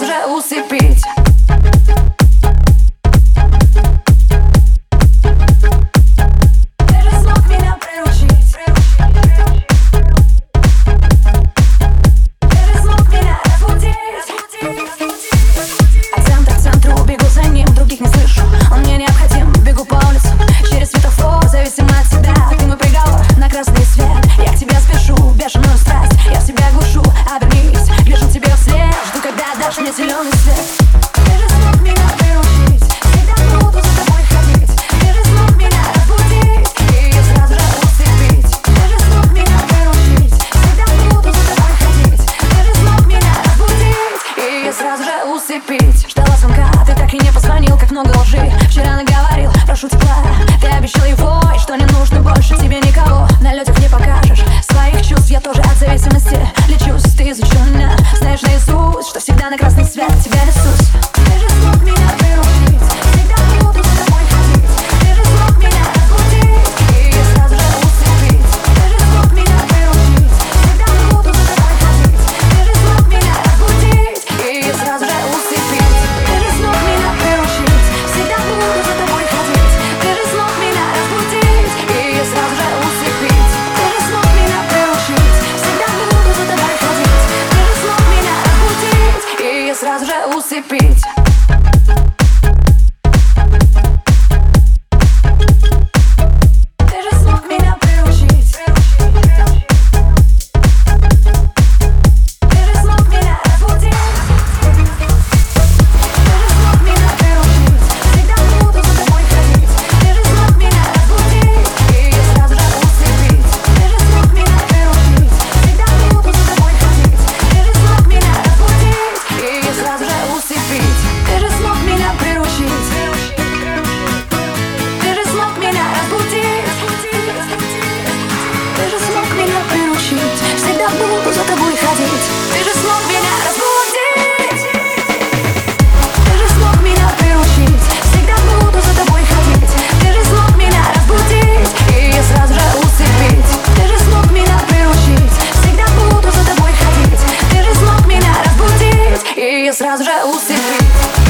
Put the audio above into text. сейчас же усыпить. Ждала звонка, ты так и не позвонил, как много лжи. Вчера наговорил, прошу тепла. Ты обещал его, и что не нужно больше тебе никого. На лётах не покажешь своих чувств. Я тоже от зависимости лечусь. Ты изучена, знаешь наизусть, что всегда на красный свет тебя Иисус. Ты же смог меня приручить, всегда буду за тобой ходить. Ты же смог меня разбудить и сразу же усыпить. Ты же смог меня приручить, всегда буду за тобой ходить. Ты же смог меня разбудить и сразу же усыпить. Сразу же усыпить. Сразу же усыпить.